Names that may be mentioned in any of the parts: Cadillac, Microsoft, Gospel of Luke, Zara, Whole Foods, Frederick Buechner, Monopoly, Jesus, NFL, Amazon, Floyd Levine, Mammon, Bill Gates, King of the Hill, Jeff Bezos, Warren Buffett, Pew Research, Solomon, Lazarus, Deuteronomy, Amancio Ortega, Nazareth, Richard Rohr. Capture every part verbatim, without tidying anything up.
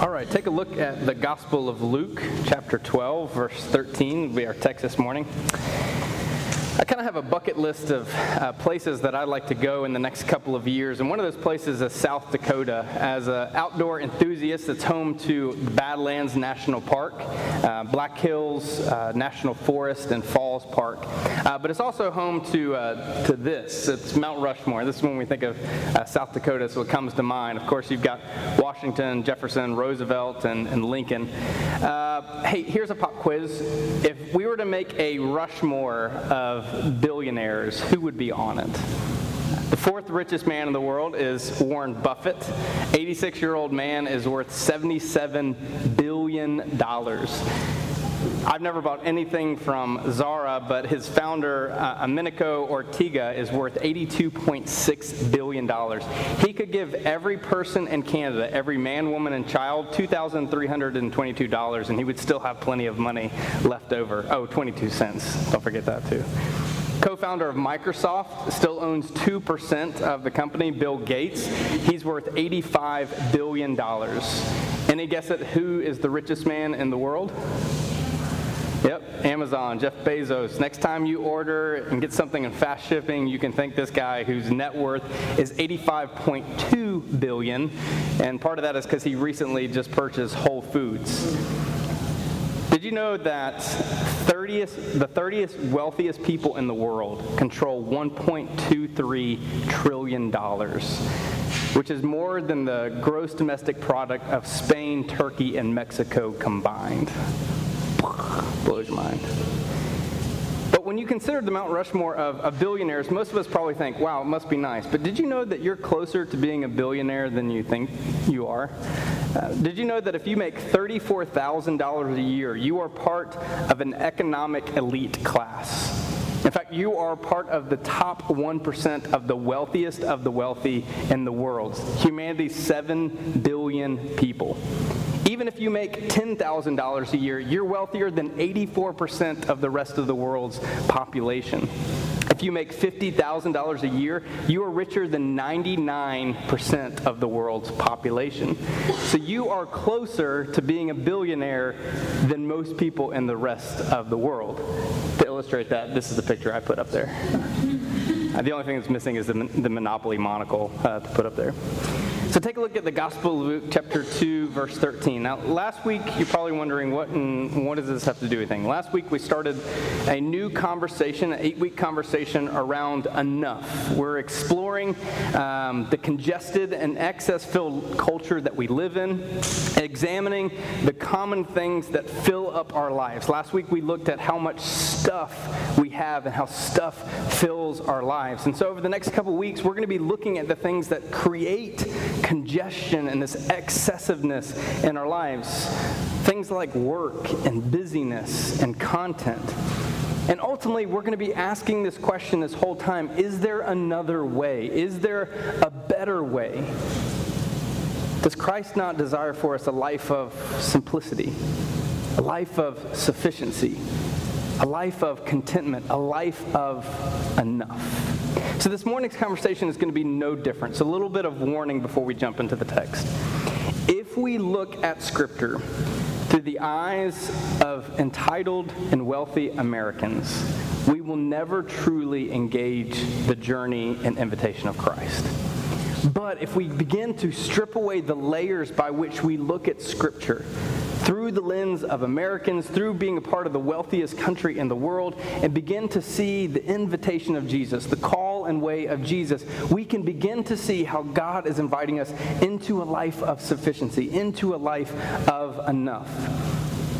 All right, take a look at the Gospel of Luke, chapter twelve, verse thirteen, will be our text this morning. I kind of have a bucket list of uh, places that I'd like to go in the next couple of years, and one of those places is South Dakota. As an outdoor enthusiast, it's home to Badlands National Park, uh, Black Hills uh, National Forest, and Falls Park. Uh, but it's also home to uh, to this. It's Mount Rushmore. This is when we think of uh, South Dakota, so it comes to mind. Of course, you've got Washington, Jefferson, Roosevelt, and, and Lincoln. Uh, hey, here's a pop quiz. If we were to make a Rushmore of billionaires, who would be on it? The fourth richest man in the world is Warren Buffett. eighty-six-year-old man is worth seventy-seven billion dollars. I've never bought anything from Zara, but his founder, uh, Amancio Ortega, is worth eighty-two point six billion dollars. He could give every person in Canada, every man, woman, and child, two thousand three hundred twenty-two dollars, and he would still have plenty of money left over. Oh, twenty-two cents. Don't forget that, too. Co-founder of Microsoft, still owns two percent of the company, Bill Gates. He's worth eighty-five billion dollars. Any guess at who is the richest man in the world? Yep, Amazon, Jeff Bezos. Next time you order and get something in fast shipping, you can thank this guy whose net worth is eighty-five point two billion dollars, and part of that is because he recently just purchased Whole Foods. Did you know that thirtieth, the thirtieth wealthiest people in the world control one point two three trillion dollars? Which is more than the gross domestic product of Spain, Turkey, and Mexico combined. Blows your mind. But when you consider the Mount Rushmore of, of billionaires, most of us probably think, wow, it must be nice. But did you know that you're closer to being a billionaire than you think you are? Uh, did you know that if you make thirty-four thousand dollars a year, you are part of an economic elite class? In fact, you are part of the top one percent of the wealthiest of the wealthy in the world. Humanity's seven billion people. Even if you make ten thousand dollars a year, you're wealthier than eighty-four percent of the rest of the world's population. If you make fifty thousand dollars a year, you are richer than ninety-nine percent of the world's population. So you are closer to being a billionaire than most people in the rest of the world. To illustrate that, this is the picture I put up there. Uh, the only thing that's missing is the, the Monopoly monocle uh, to put up there. So take a look at the Gospel of Luke, chapter two, verse thirteen. Now, last week, you're probably wondering, what and what does this have to do with anything? Last week, we started a new conversation, an eight-week conversation around enough. We're exploring um, the congested and excess-filled culture that we live in, examining the common things that fill up our lives. Last week, we looked at how much stuff we have and how stuff fills our lives. And so over the next couple weeks, we're going to be looking at the things that create congestion and this excessiveness in our lives. Things like work and busyness and content. And ultimately, we're going to be asking this question this whole time. Is there another way? Is there a better way? Does Christ not desire for us a life of simplicity, a life of sufficiency, a life of contentment, a life of enough? So this morning's conversation is going to be no different. So a little bit of warning before we jump into the text. If we look at Scripture through the eyes of entitled and wealthy Americans, we will never truly engage the journey and invitation of Christ. But if we begin to strip away the layers by which we look at Scripture, through the lens of Americans, through being a part of the wealthiest country in the world, and begin to see the invitation of Jesus, the call and way of Jesus, we can begin to see how God is inviting us into a life of sufficiency, into a life of enough.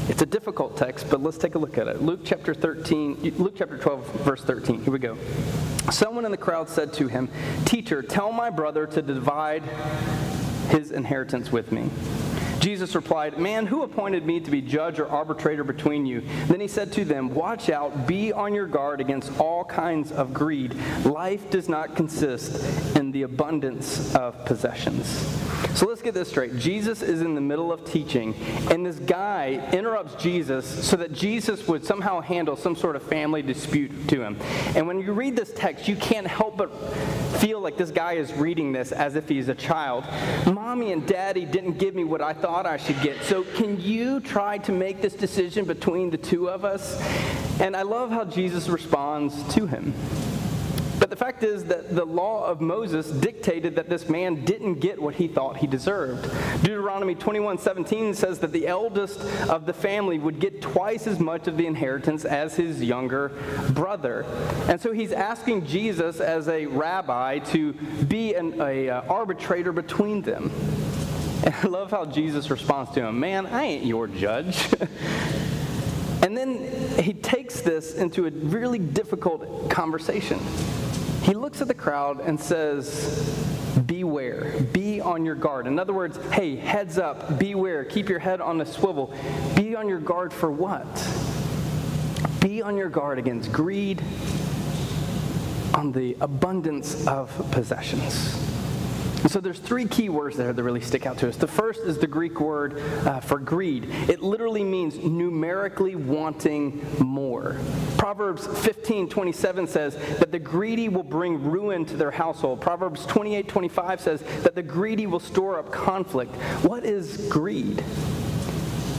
It's a difficult text, but let's take a look at it. Luke chapter thirteen, Luke chapter twelve, verse thirteen. Here we go. Someone in the crowd said to him, "Teacher, tell my brother to divide his inheritance with me." Jesus replied, "Man, who appointed me to be judge or arbitrator between you?" Then he said to them, "Watch out, be on your guard against all kinds of greed. Life does not consist in the abundance of possessions." So let's get this straight. Jesus is in the middle of teaching, and this guy interrupts Jesus so that Jesus would somehow handle some sort of family dispute to him. And when you read this text, you can't help but feel like this guy is reading this as if he's a child. Mommy and daddy didn't give me what I thought I should get, so can you try to make this decision between the two of us? And I love how Jesus responds to him. But the fact is that the law of Moses dictated that this man didn't get what he thought he deserved. Deuteronomy twenty-one seventeen says that the eldest of the family would get twice as much of the inheritance as his younger brother. And so he's asking Jesus as a rabbi to be an a, uh, arbitrator between them. And I love how Jesus responds to him, "Man, I ain't your judge." And then he takes this into a really difficult conversation. He looks at the crowd and says, "Beware, be on your guard." In other words, hey, heads up, beware, keep your head on a swivel. Be on your guard for what? Be on your guard against greed, on the abundance of possessions. So there's three key words there that really stick out to us. The first is the Greek word uh, for greed. It literally means numerically wanting more. Proverbs fifteen twenty-seven says that the greedy will bring ruin to their household. Proverbs twenty-eight twenty-five says that the greedy will store up conflict. What is greed?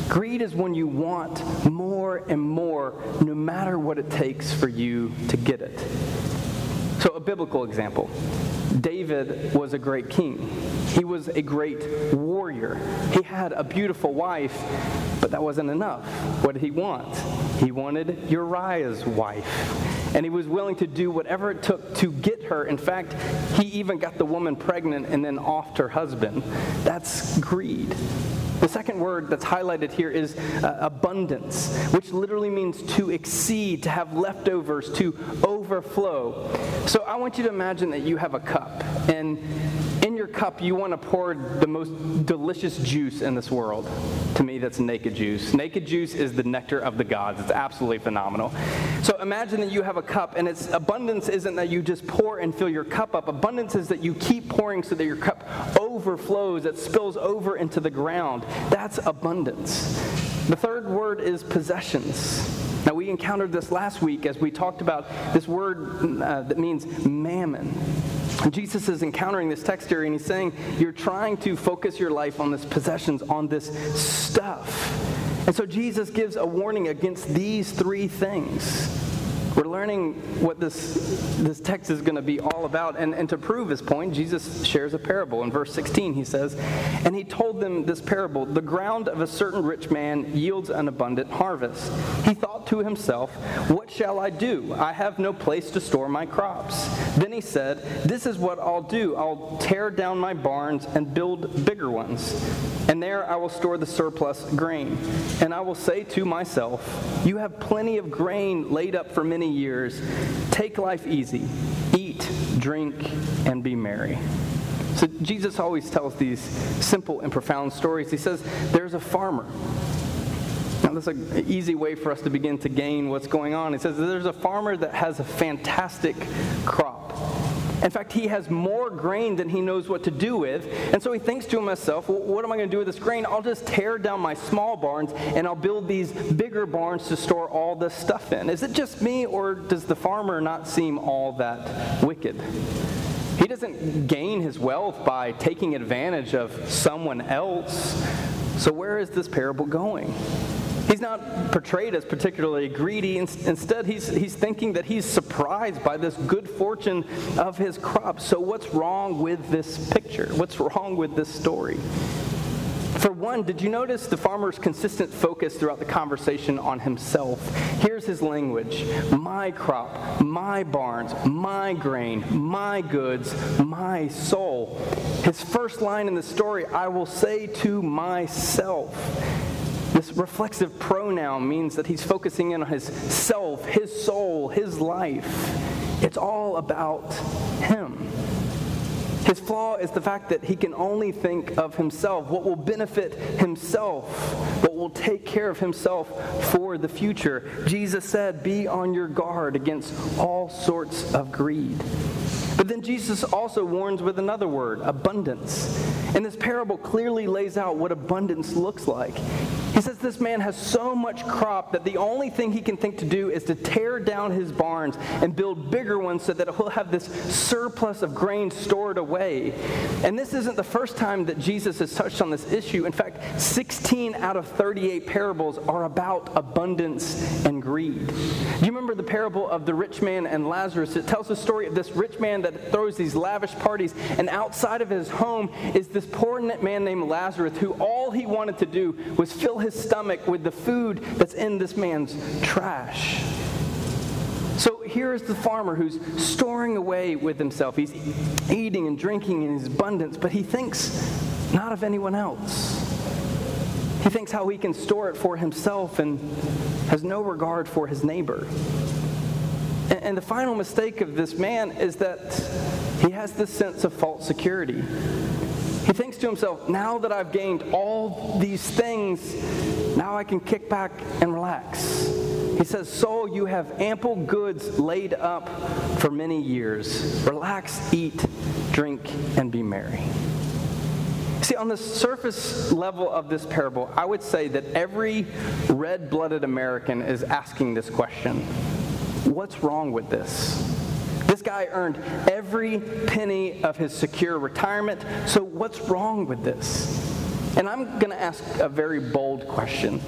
Greed is when you want more and more, no matter what it takes for you to get it. So a biblical example. David was a great king. He was a great warrior. He had a beautiful wife, but that wasn't enough. What did he want? He wanted Uriah's wife, and he was willing to do whatever it took to get her. In fact, he even got the woman pregnant and then offed her husband. That's greed. The second word that's highlighted here is uh, abundance, which literally means to exceed, to have leftovers, to overflow. So I want you to imagine that you have a cup, and in your cup you want to pour the most delicious juice in this world. To me, that's naked juice. Naked juice is the nectar of the gods. It's absolutely phenomenal. So imagine that you have a cup, and its abundance isn't that you just pour and fill your cup up. Abundance is that you keep pouring so that your cup overflows, that spills over into the ground. That's abundance. The third word is possessions. Now, we encountered this last week as we talked about this word uh, that means mammon. Jesus is encountering this text here, and he's saying, you're trying to focus your life on this possessions, on this stuff. And so Jesus gives a warning against these three things. We're learning what this, this text is going to be all about. And, and to prove his point, Jesus shares a parable. In verse sixteen, he says, "And he told them this parable, the ground of a certain rich man yields an abundant harvest. He thought to himself, what shall I do? I have no place to store my crops. Then he said, this is what I'll do. I'll tear down my barns and build bigger ones. And there I will store the surplus grain. And I will say to myself, you have plenty of grain laid up for many years. Take life easy. Eat, drink, and be merry." So Jesus always tells these simple and profound stories. He says, there's a farmer. Now, that's an easy way for us to begin to gain what's going on. He says, there's a farmer that has a fantastic crop. In fact, he has more grain than he knows what to do with. And so he thinks to himself, well, what am I going to do with this grain? I'll just tear down my small barns, and I'll build these bigger barns to store all this stuff in. Is it just me, or does the farmer not seem all that wicked? He doesn't gain his wealth by taking advantage of someone else. So where is this parable going? He's not portrayed as particularly greedy. Instead, he's, he's thinking that he's surprised by this good fortune of his crop. So what's wrong with this picture? What's wrong with this story? For one, did you notice the farmer's consistent focus throughout the conversation on himself? Here's his language. My crop, my barns, my grain, my goods, my soul. His first line in the story, I will say to myself. This reflexive pronoun means that he's focusing in on his self, his soul, his life. It's all about him. His flaw is the fact that he can only think of himself, what will benefit himself, what will take care of himself for the future. Jesus said, be on your guard against all sorts of greed. But then Jesus also warns with another word, abundance. And this parable clearly lays out what abundance looks like. He says this man has so much crop that the only thing he can think to do is to tear down his barns and build bigger ones so that he'll have this surplus of grain stored away. And this isn't the first time that Jesus has touched on this issue. In fact, sixteen out of thirty-eight parables are about abundance and greed. Do you remember the parable of the rich man and Lazarus? It tells the story of this rich man that throws these lavish parties, and outside of his home is this poor man named Lazarus who all he wanted to do was fill his stomach with the food that's in this man's trash. So here is the farmer who's storing away with himself. He's eating and drinking in his abundance, but he thinks not of anyone else. He thinks how he can store it for himself and has no regard for his neighbor. And the final mistake of this man is that he has this sense of false security. He thinks to himself, now that I've gained all these things, now I can kick back and relax. He says, soul, you have ample goods laid up for many years. Relax, eat, drink, and be merry. See, on the surface level of this parable, I would say that every red-blooded American is asking this question. What's wrong with this? This guy earned every penny of his secure retirement, so what's wrong with this? And I'm going to ask a very bold question.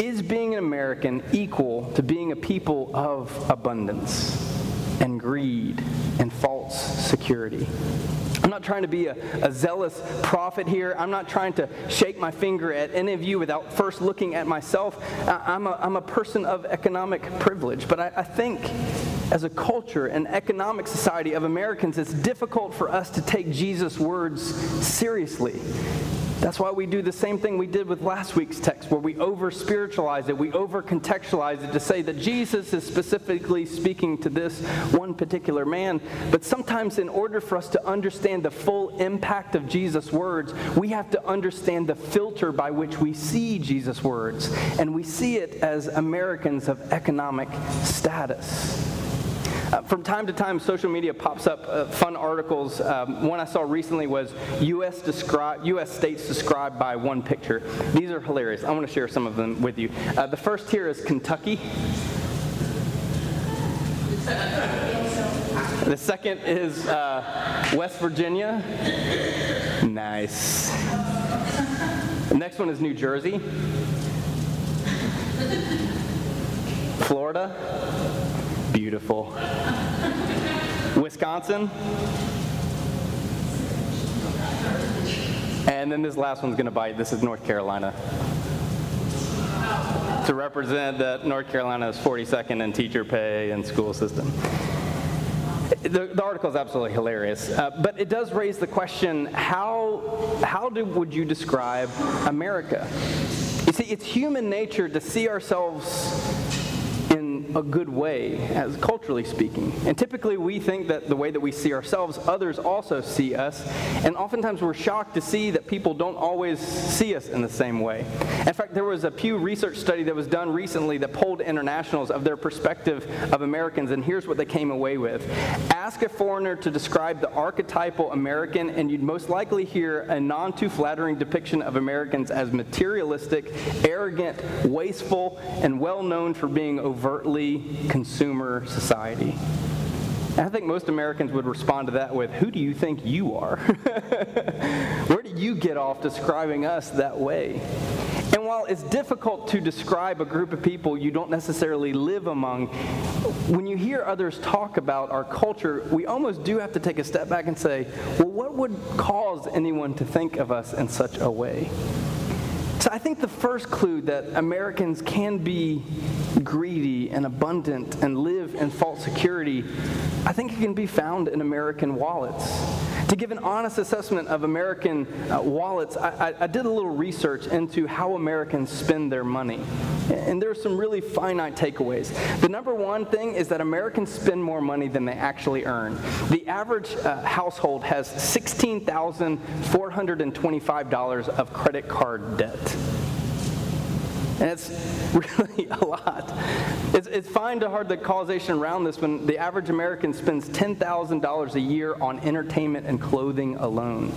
Is being an American equal to being a people of abundance and greed and false security? I'm not trying to be a, a zealous prophet here. I'm not trying to shake my finger at any of you without first looking at myself. I, I'm, a, I'm a person of economic privilege, but I, I think as a culture and economic society of Americans, it's difficult for us to take Jesus' words seriously. That's why we do the same thing we did with last week's text, where we over-spiritualize it, we over-contextualize it to say that Jesus is specifically speaking to this one particular man. But sometimes in order for us to understand the full impact of Jesus' words, we have to understand the filter by which we see Jesus' words. And we see it as Americans of economic status. Uh, from time to time, social media pops up uh, fun articles. Um, one I saw recently was U S describe U S states described by one picture. These are hilarious. I want to share some of them with you. Uh, the first here is Kentucky. The second is uh, West Virginia. Nice. The next one is New Jersey. Florida. Beautiful. Wisconsin. And then this last one's going to bite. This is North Carolina. To represent that North Carolina's forty-second in teacher pay and school system. The, the article is absolutely hilarious. Uh, but it does raise the question, how, how do, would you describe America? You see, it's human nature to see ourselves a good way, as culturally speaking. And typically we think that the way that we see ourselves, others also see us, and oftentimes we're shocked to see that people don't always see us in the same way. In fact, there was a Pew Research study that was done recently that polled internationals of their perspective of Americans, and here's what they came away with. Ask a foreigner to describe the archetypal American, and you'd most likely hear a non-too-flattering depiction of Americans as materialistic, arrogant, wasteful, and well-known for being overtly consumer society. And I think most Americans would respond to that with, who do you think you are? Where do you get off describing us that way? And while it's difficult to describe a group of people you don't necessarily live among, when you hear others talk about our culture, we almost do have to take a step back and say, well, what would cause anyone to think of us in such a way? So I think the first clue that Americans can be greedy and abundant and live in false security, I think it can be found in American wallets. To give an honest assessment of American uh, wallets, I, I, I did a little research into how Americans spend their money. And there are some really finite takeaways. The number one thing is that Americans spend more money than they actually earn. The average uh, household has sixteen thousand four hundred twenty-five dollars of credit card debt. And it's really a lot. It's, it's fine to hard the causation around this when the average American spends ten thousand dollars a year on entertainment and clothing alone.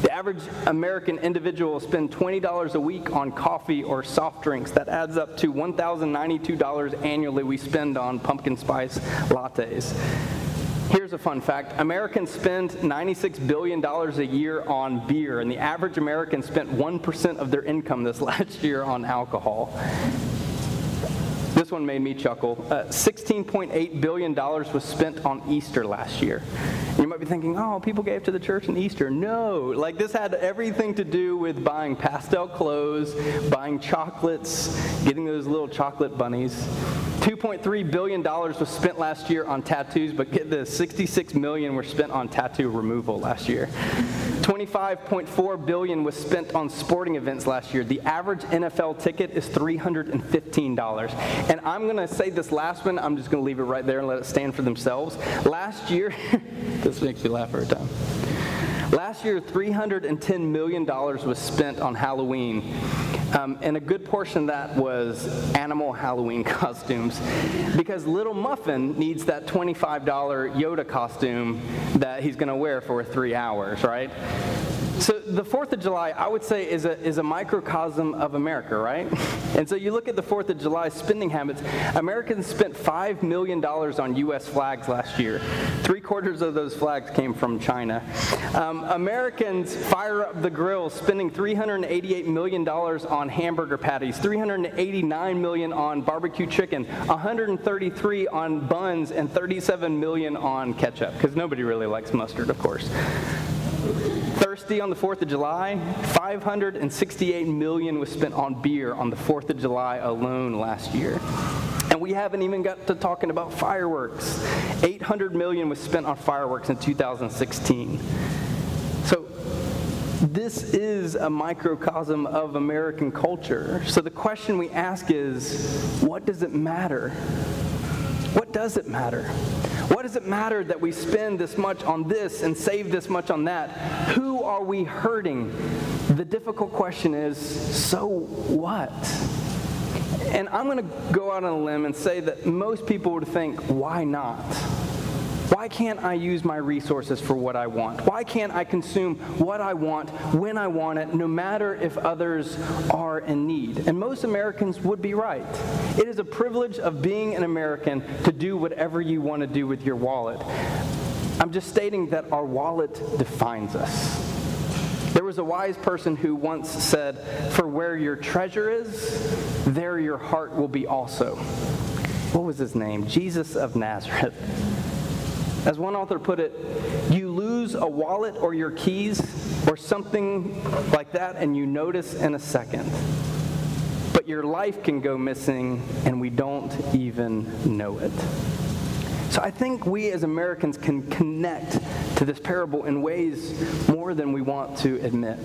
The average American individual will spend twenty dollars a week on coffee or soft drinks. That adds up to one thousand ninety-two dollars annually we spend on pumpkin spice lattes. Here's a fun fact. Americans spend ninety-six billion dollars a year on beer, and the average American spent one percent of their income this last year on alcohol. This one made me chuckle. Uh, sixteen point eight billion dollars was spent on Easter last year. And you might be thinking, oh, people gave to the church on Easter. No, like this had everything to do with buying pastel clothes, buying chocolates, getting those little chocolate bunnies. two point three billion dollars was spent last year on tattoos, but get this, sixty-six million dollars were spent on tattoo removal last year. twenty-five point four billion dollars was spent on sporting events last year. The average N F L ticket is three hundred fifteen dollars. And I'm going to say this last one, I'm just going to leave it right there and let it stand for themselves. Last year, this makes me laugh every time. Last year, three hundred ten million dollars was spent on Halloween, um, and a good portion of that was animal Halloween costumes, because Little Muffin needs that twenty-five dollars Yoda costume that he's going to wear for three hours, right? So the fourth of July, I would say, is a is a microcosm of America, right? And so you look at the fourth of July spending habits. Americans spent five million dollars on U S flags last year. Three quarters of those flags came from China. Um, Americans fire up the grill, spending three hundred eighty-eight million dollars on hamburger patties, three hundred eighty-nine million dollars on barbecue chicken, one hundred thirty-three million dollars on buns, and thirty-seven million dollars on ketchup, because nobody really likes mustard, of course. Thirsty on the fourth of July, five hundred sixty-eight million dollars was spent on beer on the fourth of July alone last year. And we haven't even got to talking about fireworks. eight hundred million dollars was spent on fireworks in two thousand sixteen. So this is a microcosm of American culture. So the question we ask is, what does it matter? What does it matter? What does it matter that we spend this much on this and save this much on that? Who are we hurting? The difficult question is, so what? And I'm going to go out on a limb and say that most people would think, why not? Why can't I use my resources for what I want? Why can't I consume what I want, when I want it, no matter if others are in need? And most Americans would be right. It is a privilege of being an American to do whatever you want to do with your wallet. I'm just stating that our wallet defines us. There was a wise person who once said, "For where your treasure is, there your heart will be also." What was his name? Jesus of Nazareth. As one author put it, you lose a wallet or your keys or something like that and you notice in a second. But your life can go missing and we don't even know it. So I think we as Americans can connect to this parable in ways more than we want to admit.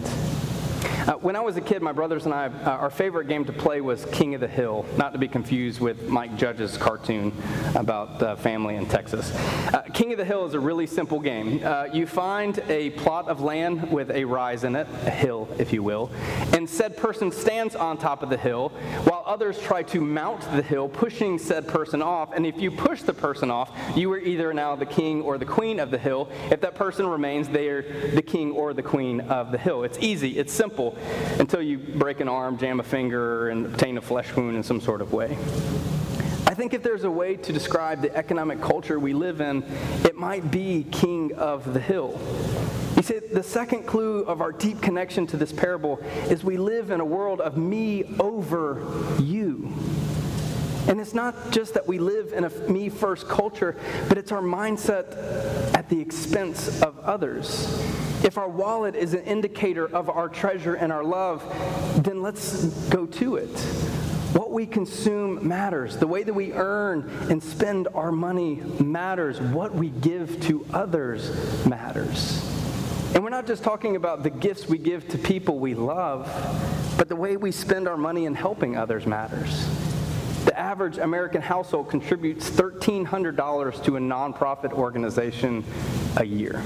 Uh, when I was a kid, my brothers and I, uh, our favorite game to play was King of the Hill, not to be confused with Mike Judge's cartoon about uh, family in Texas. Uh, King of the Hill is a really simple game. Uh, you find a plot of land with a rise in it, a hill, if you will, and said person stands on top of the hill while others try to mount the hill, pushing said person off, and if you push the person off, you are either now the king or the queen of the hill. If that person remains, they are the king or the queen of the hill. It's easy, it's simple, until you break an arm, jam a finger, and obtain a flesh wound in some sort of way. I think if there's a way to describe the economic culture we live in, it might be King of the Hill. You see, the second clue of our deep connection to this parable is we live in a world of me over you. And it's not just that we live in a me-first culture, but it's our mindset at the expense of others. If our wallet is an indicator of our treasure and our love, then let's go to it. What we consume matters. The way that we earn and spend our money matters. What we give to others matters. not just talking about the gifts we give to people we love, but the way we spend our money in helping others matters. The average American household contributes one thousand three hundred dollars to a nonprofit organization a year.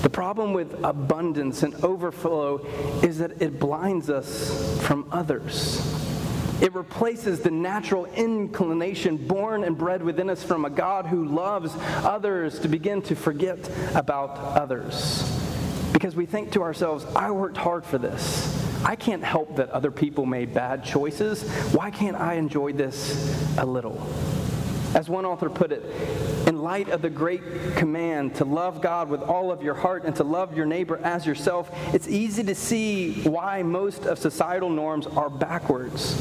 The problem with abundance and overflow is that it blinds us from others. It replaces the natural inclination born and bred within us from a God who loves others to begin to forget about others. Because we think to ourselves, I worked hard for this. I can't help that other people made bad choices. Why can't I enjoy this a little? As one author put it, in light of the great command to love God with all of your heart and to love your neighbor as yourself, it's easy to see why most of societal norms are backwards.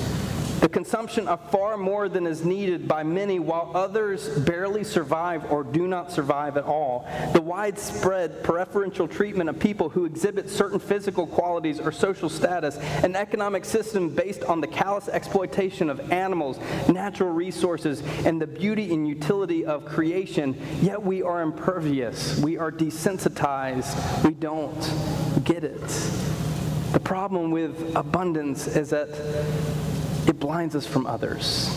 The consumption of far more than is needed by many, while others barely survive or do not survive at all. The widespread preferential treatment of people who exhibit certain physical qualities or social status. An economic system based on the callous exploitation of animals, natural resources, and the beauty and utility of creation. Yet we are impervious. We are desensitized. We don't get it. The problem with abundance is that it blinds us from others.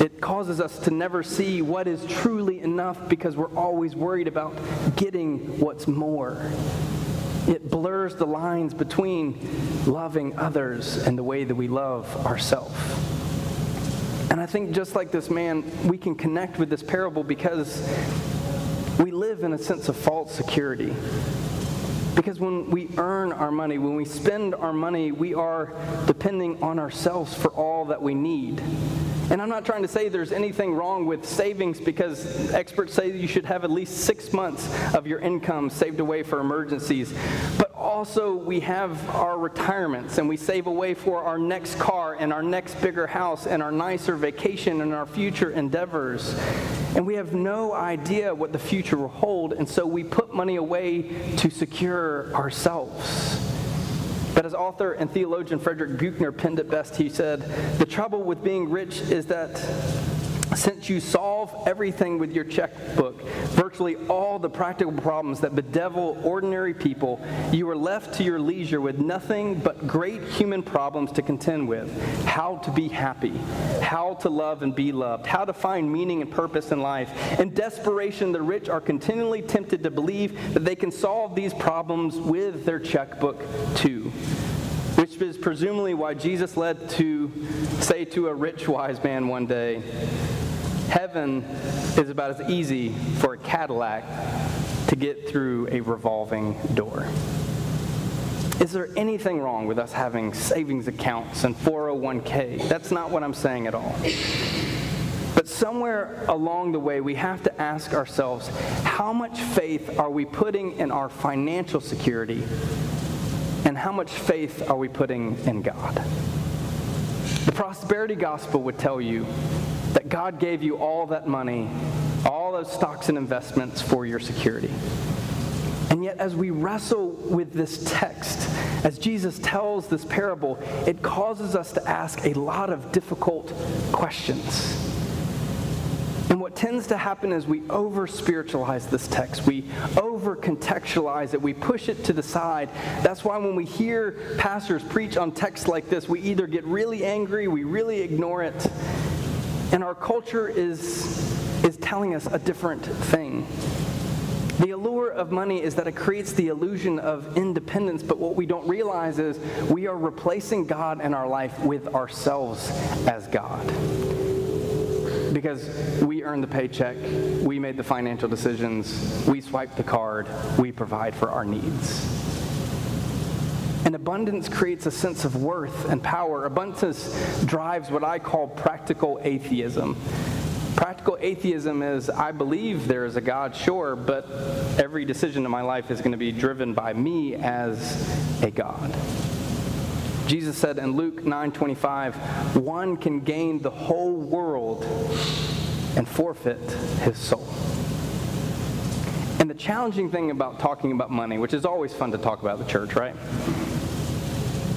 It causes us to never see what is truly enough because we're always worried about getting what's more. It blurs the lines between loving others and the way that we love ourselves. And I think just like this man, we can connect with this parable because we live in a sense of false security. Because when we earn our money, when we spend our money, we are depending on ourselves for all that we need. And I'm not trying to say there's anything wrong with savings, because experts say you should have at least six months of your income saved away for emergencies. But also we have our retirements, and we save away for our next car and our next bigger house and our nicer vacation and our future endeavors. And we have no idea what the future will hold, and so we put money away to secure ourselves. But as author and theologian Frederick Buechner penned it best, he said, "The trouble with being rich is that since you solve everything with your checkbook, virtually all the practical problems that bedevil ordinary people, you are left to your leisure with nothing but great human problems to contend with. How to be happy, how to love and be loved, how to find meaning and purpose in life. In desperation, the rich are continually tempted to believe that they can solve these problems with their checkbook too." Which is presumably why Jesus led to say to a rich wise man one day, "Heaven is about as easy for a Cadillac to get through a revolving door." Is there anything wrong with us having savings accounts and four oh one k? That's not what I'm saying at all. But somewhere along the way, we have to ask ourselves, how much faith are we putting in our financial security? And how much faith are we putting in God? The prosperity gospel would tell you that God gave you all that money, all those stocks and investments for your security. And yet as we wrestle with this text, as Jesus tells this parable, it causes us to ask a lot of difficult questions. And what tends to happen is we over-spiritualize this text. We over-contextualize it. We push it to the side. That's why when we hear pastors preach on texts like this, we either get really angry, we really ignore it. And our culture is, is telling us a different thing. The allure of money is that it creates the illusion of independence, but what we don't realize is we are replacing God in our life with ourselves as God. Because we earn the paycheck, we made the financial decisions, we swipe the card, we provide for our needs. And abundance creates a sense of worth and power. Abundance drives what I call practical atheism. Practical atheism is, I believe there is a God, sure, but every decision in my life is going to be driven by me as a God. Jesus said in Luke nine twenty-five, one can gain the whole world and forfeit his soul. And the challenging thing about talking about money, which is always fun to talk about at the church, right,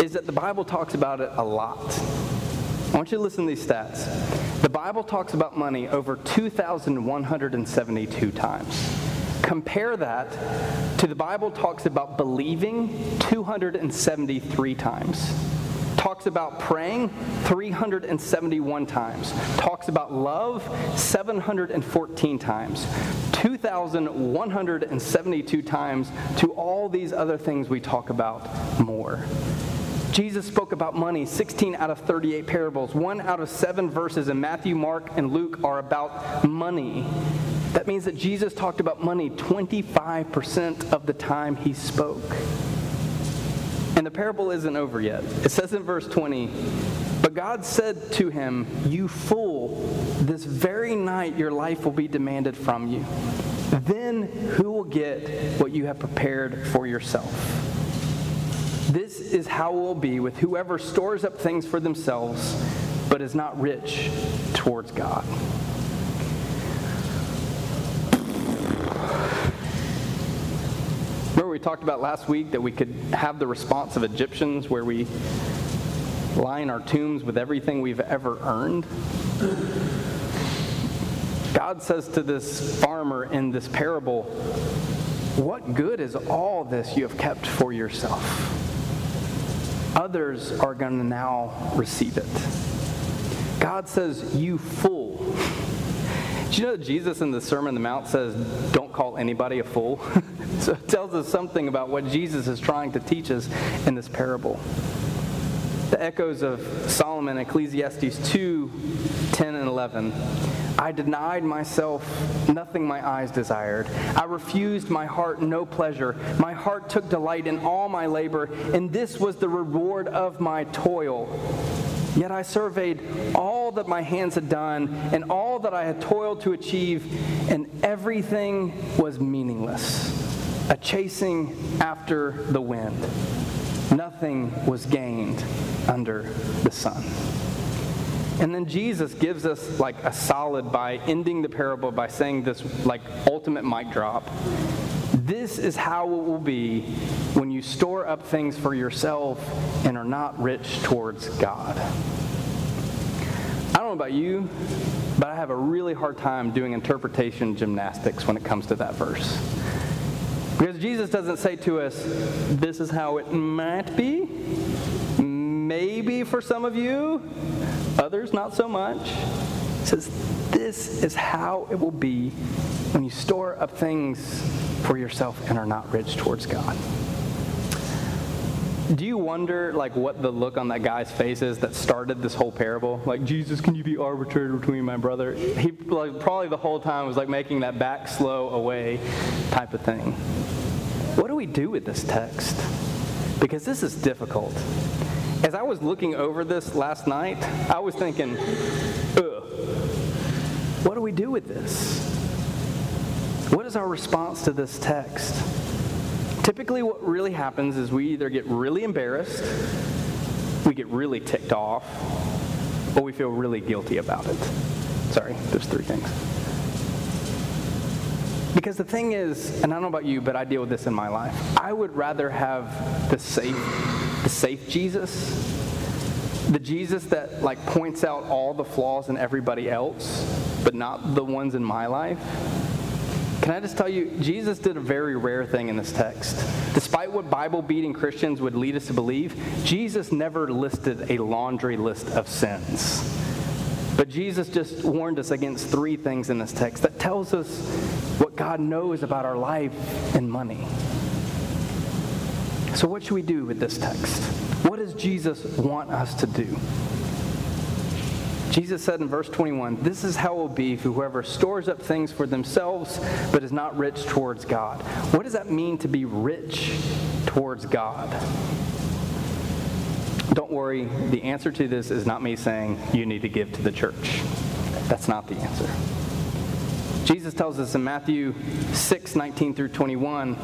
is that the Bible talks about it a lot. I want you to listen to these stats. The Bible talks about money over two thousand one hundred seventy-two times. Compare that to the Bible talks about believing two hundred seventy-three times, talks about praying three hundred seventy-one times, talks about love seven hundred fourteen times, two thousand one hundred seventy-two times to all these other things we talk about more. Jesus spoke about money, sixteen out of thirty-eight parables. One out of seven verses in Matthew, Mark, and Luke are about money. That means that Jesus talked about money twenty-five percent of the time he spoke. And the parable isn't over yet. It says in verse twenty, "But God said to him, 'You fool, this very night your life will be demanded from you. Then who will get what you have prepared for yourself?' This is how it will be with whoever stores up things for themselves, but is not rich towards God." Remember we talked about last week that we could have the response of Egyptians where we line our tombs with everything we've ever earned? God says to this farmer in this parable, "What good is all this you have kept for yourself? Others are going to now receive it." God says, "You fool." Do you know that Jesus in the Sermon on the Mount says, don't call anybody a fool? So it tells us something about what Jesus is trying to teach us in this parable. The echoes of Solomon, Ecclesiastes two, ten and eleven. "I denied myself nothing my eyes desired. I refused my heart no pleasure. My heart took delight in all my labor, and this was the reward of my toil. Yet I surveyed all that my hands had done and all that I had toiled to achieve, and everything was meaningless, a chasing after the wind. Nothing was gained under the sun." And then Jesus gives us like a solid by ending the parable by saying this like ultimate mic drop. This is how it will be when you store up things for yourself and are not rich towards God. I don't know about you, but I have a really hard time doing interpretation gymnastics when it comes to that verse. Because Jesus doesn't say to us, this is how it might be, maybe for some of you, others not so much. He says, this is how it will be when you store up things for yourself and are not rich towards God. Do you wonder like what the look on that guy's face is that started this whole parable? Like, Jesus, can you be arbitrary between my brother? He like, probably the whole time was like making that back slow away type of thing. What do we do with this text? Because this is difficult. As I was looking over this last night, I was thinking, ugh, what do we do with this? What is our response to this text? Typically what really happens is we either get really embarrassed, we get really ticked off, or we feel really guilty about it. Sorry, there's three things. Because the thing is, and I don't know about you, but I deal with this in my life. I would rather have the safe, the safe Jesus, the Jesus that like points out all the flaws in everybody else, but not the ones in my life. Can I just tell you, Jesus did a very rare thing in this text. Despite what Bible-beating Christians would lead us to believe, Jesus never listed a laundry list of sins. But Jesus just warned us against three things in this text that tells us what God knows about our life and money. So what should we do with this text? What does Jesus want us to do? Jesus said in verse twenty-one, "This is how it will be for whoever stores up things for themselves but is not rich towards God." What does that mean to be rich towards God? Don't worry, the answer to this is not me saying you need to give to the church. That's not the answer. Jesus tells us in Matthew six, nineteen through twenty-one,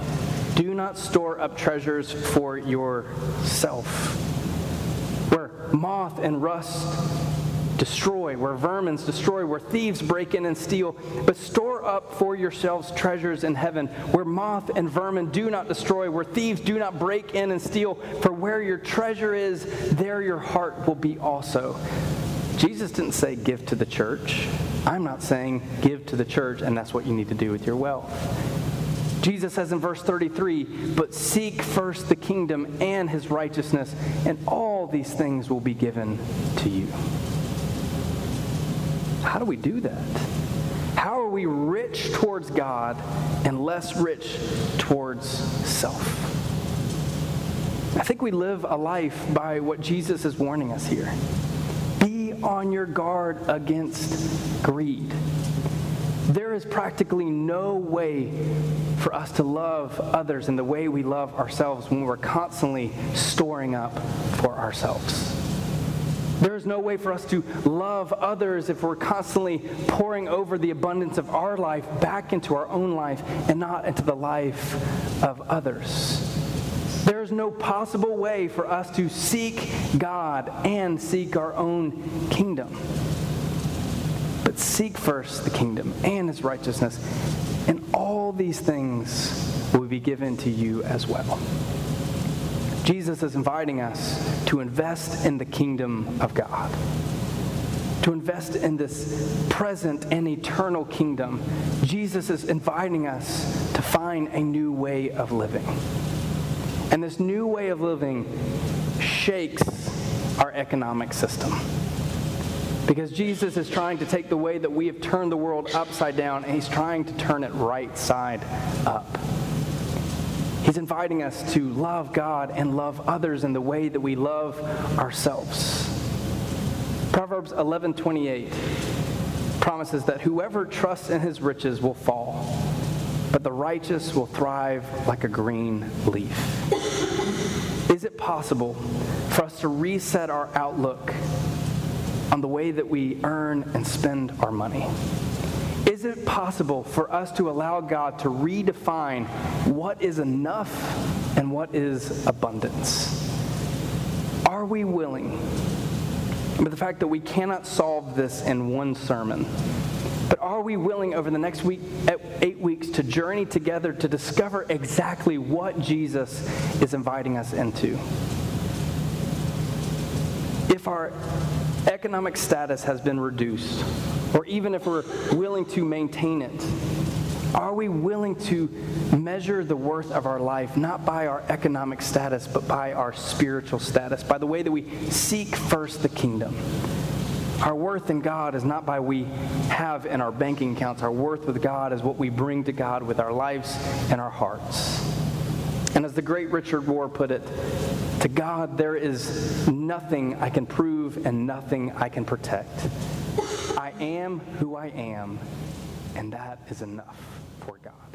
"Do not store up treasures for yourself, where moth and rust destroy, where vermins destroy, where thieves break in and steal. But store up for yourselves treasures in heaven, where moth and vermin do not destroy, where thieves do not break in and steal. For where your treasure is, there your heart will be also." Jesus didn't say give to the church. I'm not saying give to the church and that's what you need to do with your wealth. Jesus says in verse thirty-three, "But seek first the kingdom and his righteousness, and all these things will be given to you." How do we do that? How are we rich towards God and less rich towards self? I think we live a life by what Jesus is warning us here. Be on your guard against greed. There is practically no way for us to love others in the way we love ourselves when we're constantly storing up for ourselves. There is no way for us to love others if we're constantly pouring over the abundance of our life back into our own life and not into the life of others. There is no possible way for us to seek God and seek our own kingdom. But seek first the kingdom and his righteousness, and all these things will be given to you as well. Jesus is inviting us to invest in the kingdom of God, to invest in this present and eternal kingdom. Jesus is inviting us to find a new way of living. And this new way of living shakes our economic system, because Jesus is trying to take the way that we have turned the world upside down, and he's trying to turn it right side up. He's inviting us to love God and love others in the way that we love ourselves. Proverbs eleven twenty-eight promises that whoever trusts in his riches will fall, but the righteous will thrive like a green leaf. Is it possible for us to reset our outlook on the way that we earn and spend our money? Is it possible for us to allow God to redefine what is enough and what is abundance? Are we willing, but the fact that we cannot solve this in one sermon, but are we willing over the next week, eight weeks, to journey together to discover exactly what Jesus is inviting us into? If our economic status has been reduced, or even if we're willing to maintain it, are we willing to measure the worth of our life not by our economic status, but by our spiritual status, by the way that we seek first the kingdom? Our worth in God is not by what we have in our banking accounts. Our worth with God is what we bring to God with our lives and our hearts. And as the great Richard Rohr put it, "To God there is nothing I can prove and nothing I can protect. I am who I am, and that is enough for God."